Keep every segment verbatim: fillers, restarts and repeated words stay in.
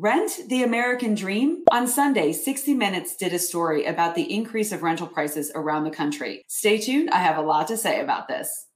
Rent the American Dream? On Sunday, sixty minutes did a story about the increase of rental prices around the country. Stay tuned. I have a lot to say about this.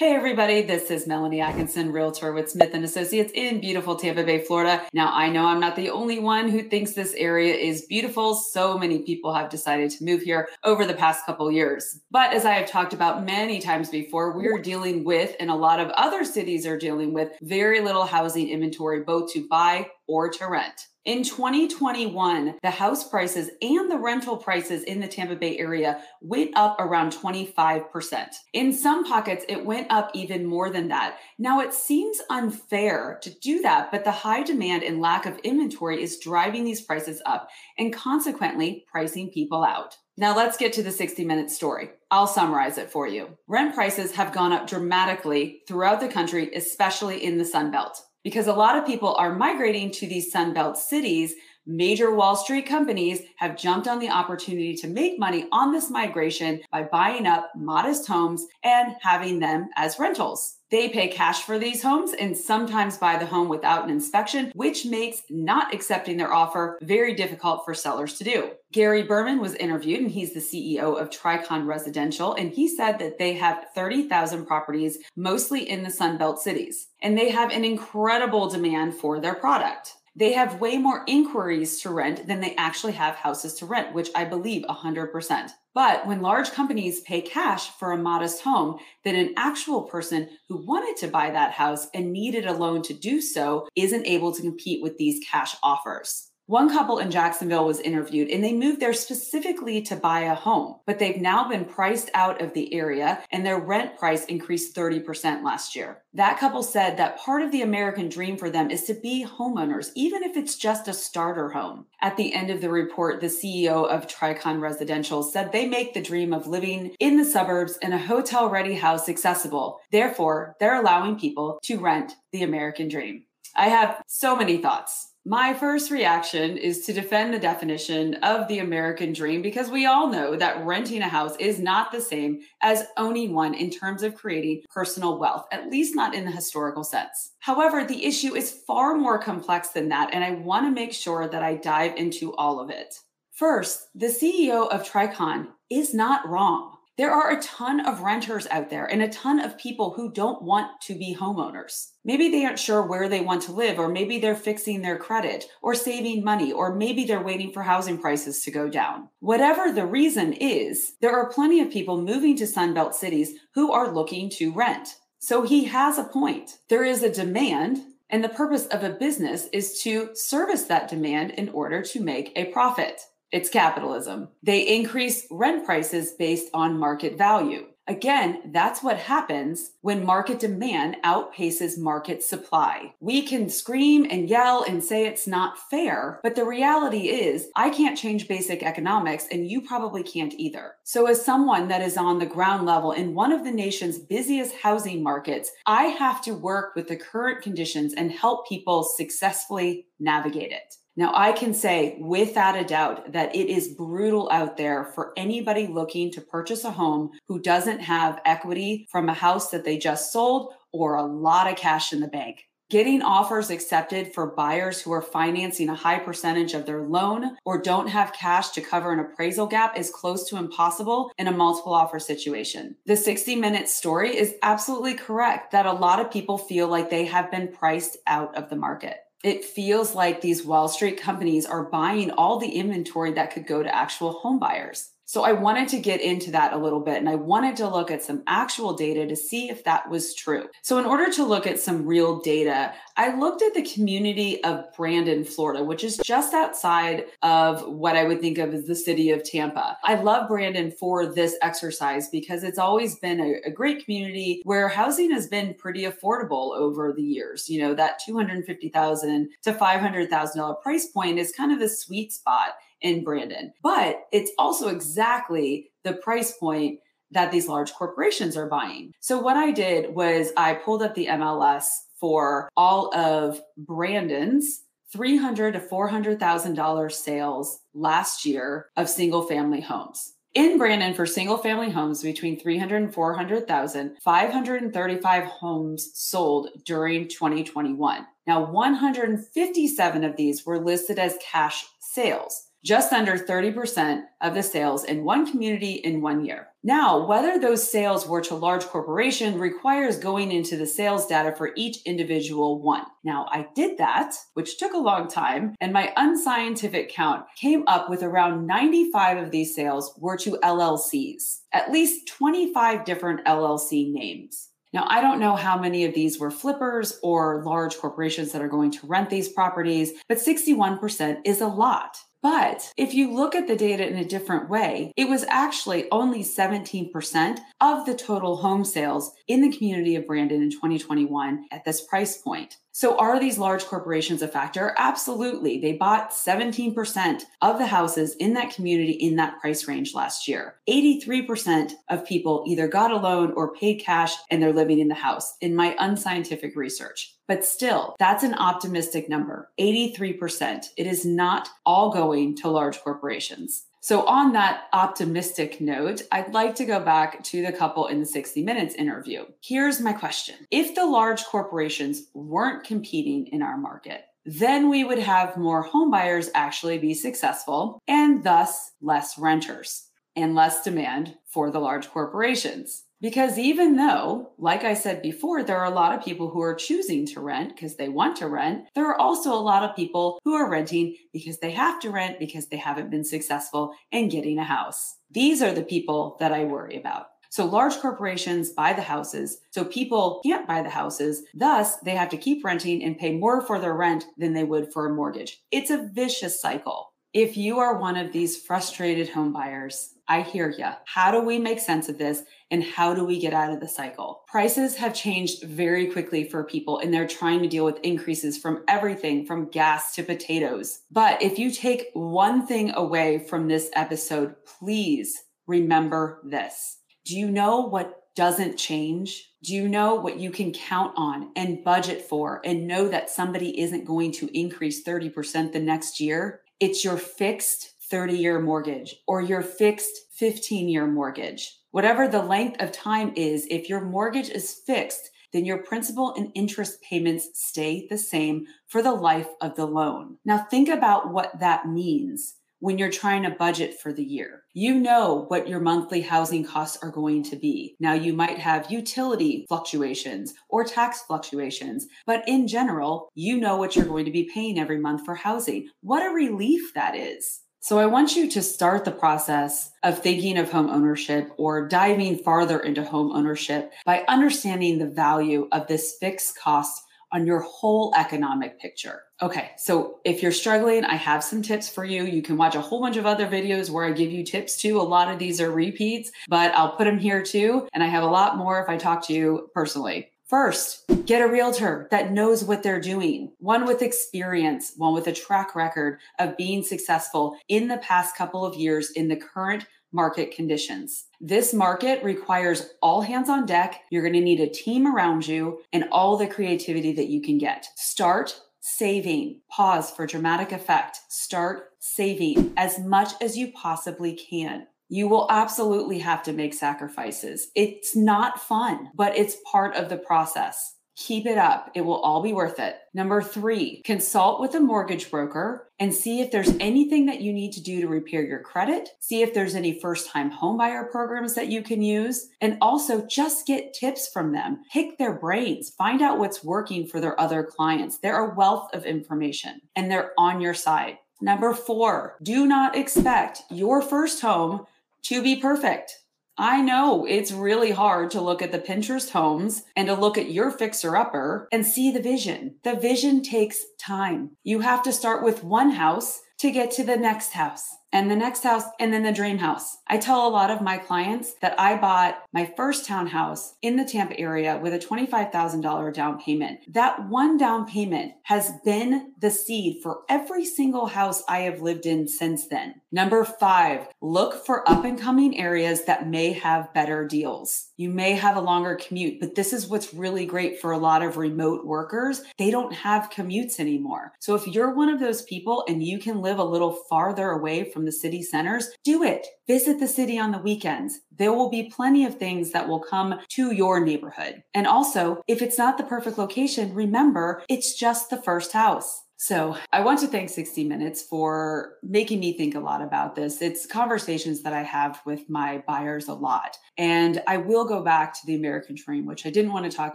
Hey everybody, this is Melanie Atkinson, Realtor with Smith and Associates in beautiful Tampa Bay, Florida. Now I know I'm not the only one who thinks this area is beautiful. So many people have decided to move here over the past couple years. But as I have talked about many times before, we're dealing with, and a lot of other cities are dealing with, very little housing inventory, both to buy or to rent. In twenty twenty-one, the house prices and the rental prices in the Tampa Bay area went up around twenty-five percent. In some pockets, it went up even more than that. Now, it seems unfair to do that, but the high demand and lack of inventory is driving these prices up and consequently pricing people out. Now let's get to the sixty minute story. I'll summarize it for you. Rent prices have gone up dramatically throughout the country, especially in the Sun Belt, because a lot of people are migrating to these Sun Belt cities. Major Wall Street companies have jumped on the opportunity to make money on this migration by buying up modest homes and having them as rentals. They pay cash for these homes and sometimes buy the home without an inspection, which makes not accepting their offer very difficult for sellers to do. Gary Berman was interviewed, and he's the C E O of Tricon Residential, and he said that they have thirty thousand properties, mostly in the Sun Belt cities, and they have an incredible demand for their product. They have way more inquiries to rent than they actually have houses to rent, which I believe one hundred percent. But when large companies pay cash for a modest home, then an actual person who wanted to buy that house and needed a loan to do so isn't able to compete with these cash offers. One couple in Jacksonville was interviewed, and they moved there specifically to buy a home, but they've now been priced out of the area and their rent price increased thirty percent last year. That couple said that part of the American dream for them is to be homeowners, even if it's just a starter home. At the end of the report, the C E O of Tricon Residential said they make the dream of living in the suburbs in a hotel-ready house accessible. Therefore, they're allowing people to rent the American dream. I have so many thoughts. My first reaction is to defend the definition of the American dream, because we all know that renting a house is not the same as owning one in terms of creating personal wealth, at least not in the historical sense. However, the issue is far more complex than that, and I want to make sure that I dive into all of it. First, the C E O of Tricon is not wrong. There are a ton of renters out there and a ton of people who don't want to be homeowners. Maybe they aren't sure where they want to live, or maybe they're fixing their credit or saving money, or maybe they're waiting for housing prices to go down. Whatever the reason is, there are plenty of people moving to Sun Belt cities who are looking to rent. So he has a point. There is a demand, and the purpose of a business is to service that demand in order to make a profit. It's capitalism. They increase rent prices based on market value. Again, that's what happens when market demand outpaces market supply. We can scream and yell and say it's not fair, but the reality is I can't change basic economics, and you probably can't either. So as someone that is on the ground level in one of the nation's busiest housing markets, I have to work with the current conditions and help people successfully navigate it. Now, I can say without a doubt that it is brutal out there for anybody looking to purchase a home who doesn't have equity from a house that they just sold or a lot of cash in the bank. Getting offers accepted for buyers who are financing a high percentage of their loan or don't have cash to cover an appraisal gap is close to impossible in a multiple offer situation. The sixty minute story is absolutely correct that a lot of people feel like they have been priced out of the market. It feels like these Wall Street companies are buying all the inventory that could go to actual home buyers. So I wanted to get into that a little bit, and I wanted to look at some actual data to see if that was true. So in order to look at some real data, I looked at the community of Brandon, Florida, which is just outside of what I would think of as the city of Tampa. I love Brandon for this exercise because it's always been a, a great community where housing has been pretty affordable over the years. You know, that two hundred fifty thousand dollars to five hundred thousand dollars price point is kind of the sweet spot in Brandon, but it's also exactly the price point that these large corporations are buying. So what I did was I pulled up the M L S for all of Brandon's three hundred thousand to four hundred thousand dollars sales last year of single family homes. In Brandon, for single-family homes between three hundred thousand and four hundred thousand, five hundred thirty-five homes sold during twenty twenty-one. Now, one hundred fifty-seven of these were listed as cash sales, just under thirty percent of the sales in one community in one year. Now, whether those sales were to large corporation requires going into the sales data for each individual one. Now, I did that, which took a long time, and my unscientific count came up with around ninety-five of these sales were to L L Cs, at least twenty-five different L L C names. Now, I don't know how many of these were flippers or large corporations that are going to rent these properties, but sixty-one percent is a lot. But if you look at the data in a different way, it was actually only seventeen percent of the total home sales in the community of Brandon in twenty twenty-one at this price point. So are these large corporations a factor? Absolutely. They bought seventeen percent of the houses in that community in that price range last year. eighty-three percent of people either got a loan or paid cash and they're living in the house in my unscientific research. But still, that's an optimistic number, eighty-three percent. It is not all going to large corporations. So on that optimistic note, I'd like to go back to the couple in the sixty minutes interview. Here's my question. If the large corporations weren't competing in our market, then we would have more home buyers actually be successful and thus less renters and less demand for the large corporations. Because even though, like I said before, there are a lot of people who are choosing to rent because they want to rent, there are also a lot of people who are renting because they have to rent because they haven't been successful in getting a house. These are the people that I worry about. So large corporations buy the houses, so people can't buy the houses. Thus, they have to keep renting and pay more for their rent than they would for a mortgage. It's a vicious cycle. If you are one of these frustrated home buyers, I hear ya. How do we make sense of this and how do we get out of the cycle? Prices have changed very quickly for people and they're trying to deal with increases from everything from gas to potatoes. But if you take one thing away from this episode, please remember this. Do you know what doesn't change? Do you know what you can count on and budget for and know that somebody isn't going to increase thirty percent the next year? It's your fixed thirty-year mortgage or your fixed fifteen-year mortgage. Whatever the length of time is, if your mortgage is fixed, then your principal and interest payments stay the same for the life of the loan. Now think about what that means when you're trying to budget for the year. You know what your monthly housing costs are going to be. Now you might have utility fluctuations or tax fluctuations, but in general, you know what you're going to be paying every month for housing. What a relief that is. So I want you to start the process of thinking of home ownership or diving farther into home ownership by understanding the value of this fixed cost on your whole economic picture. Okay, so if you're struggling, I have some tips for you. You can watch a whole bunch of other videos where I give you tips too. A lot of these are repeats, but I'll put them here too. And I have a lot more if I talk to you personally. First, get a realtor that knows what they're doing. One with experience, one with a track record of being successful in the past couple of years in the current market conditions. This market requires all hands on deck. You're going to need a team around you and all the creativity that you can get. Start saving. Pause for dramatic effect. Start saving as much as you possibly can. You will absolutely have to make sacrifices. It's not fun, but it's part of the process. Keep it up. It will all be worth it. Number three, consult with a mortgage broker and see if there's anything that you need to do to repair your credit. See if there's any first-time homebuyer programs that you can use. And also just get tips from them. Pick their brains. Find out what's working for their other clients. They're a wealth of information and they're on your side. Number four, do not expect your first home to be perfect. I know it's really hard to look at the Pinterest homes and to look at your fixer-upper and see the vision. The vision takes time. You have to start with one house to get to the next house and the next house and then the dream house. I tell a lot of my clients that I bought my first townhouse in the Tampa area with a twenty-five thousand dollars down payment. That one down payment has been the seed for every single house I have lived in since then. Number five, look for up and coming areas that may have better deals. You may have a longer commute, but this is what's really great for a lot of remote workers. They don't have commutes anymore. So if you're one of those people and you can live a little farther away from from the city centers, do it. Visit the city on the weekends. There will be plenty of things that will come to your neighborhood. And also, if it's not the perfect location, remember, it's just the first house. So I want to thank sixty Minutes for making me think a lot about this. It's conversations that I have with my buyers a lot. And I will go back to the American dream, which I didn't want to talk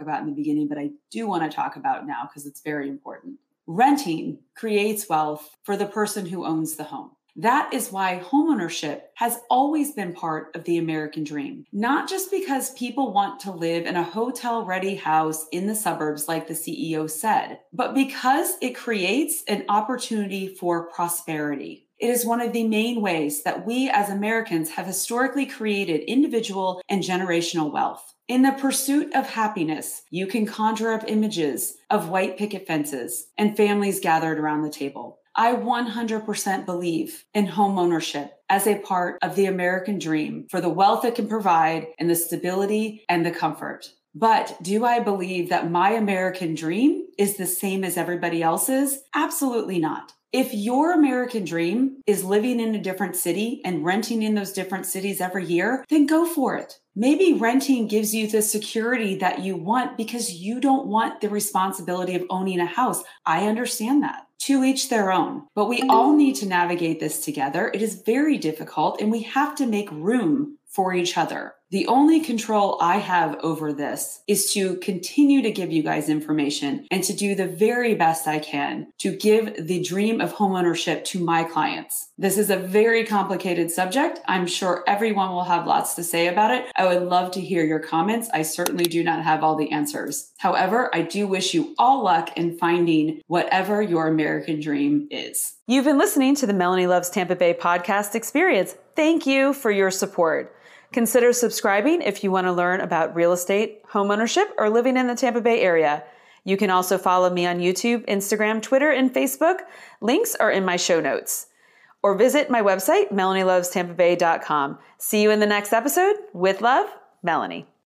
about in the beginning, but I do want to talk about now because it's very important. Renting creates wealth for the person who owns the home. That is why homeownership has always been part of the American dream. Not just because people want to live in a hotel-ready house in the suburbs, like the C E O said, but because it creates an opportunity for prosperity. It is one of the main ways that we as Americans have historically created individual and generational wealth. In the pursuit of happiness, you can conjure up images of white picket fences and families gathered around the table. I one hundred percent believe in home ownership as a part of the American dream for the wealth it can provide and the stability and the comfort. But do I believe that my American dream is the same as everybody else's? Absolutely not. If your American dream is living in a different city and renting in those different cities every year, then go for it. Maybe renting gives you the security that you want because you don't want the responsibility of owning a house. I understand that. To each their own. But we all need to navigate this together. It is very difficult and we have to make room for each other. The only control I have over this is to continue to give you guys information and to do the very best I can to give the dream of homeownership to my clients. This is a very complicated subject. I'm sure everyone will have lots to say about it. I would love to hear your comments. I certainly do not have all the answers. However, I do wish you all luck in finding whatever your American dream is. You've been listening to the Melanie Loves Tampa Bay podcast experience. Thank you for your support. Consider subscribing if you want to learn about real estate, homeownership, or living in the Tampa Bay area. You can also follow me on YouTube, Instagram, Twitter, and Facebook. Links are in my show notes. Or visit my website, melanie loves tampa bay dot com. See you in the next episode. With love, Melanie.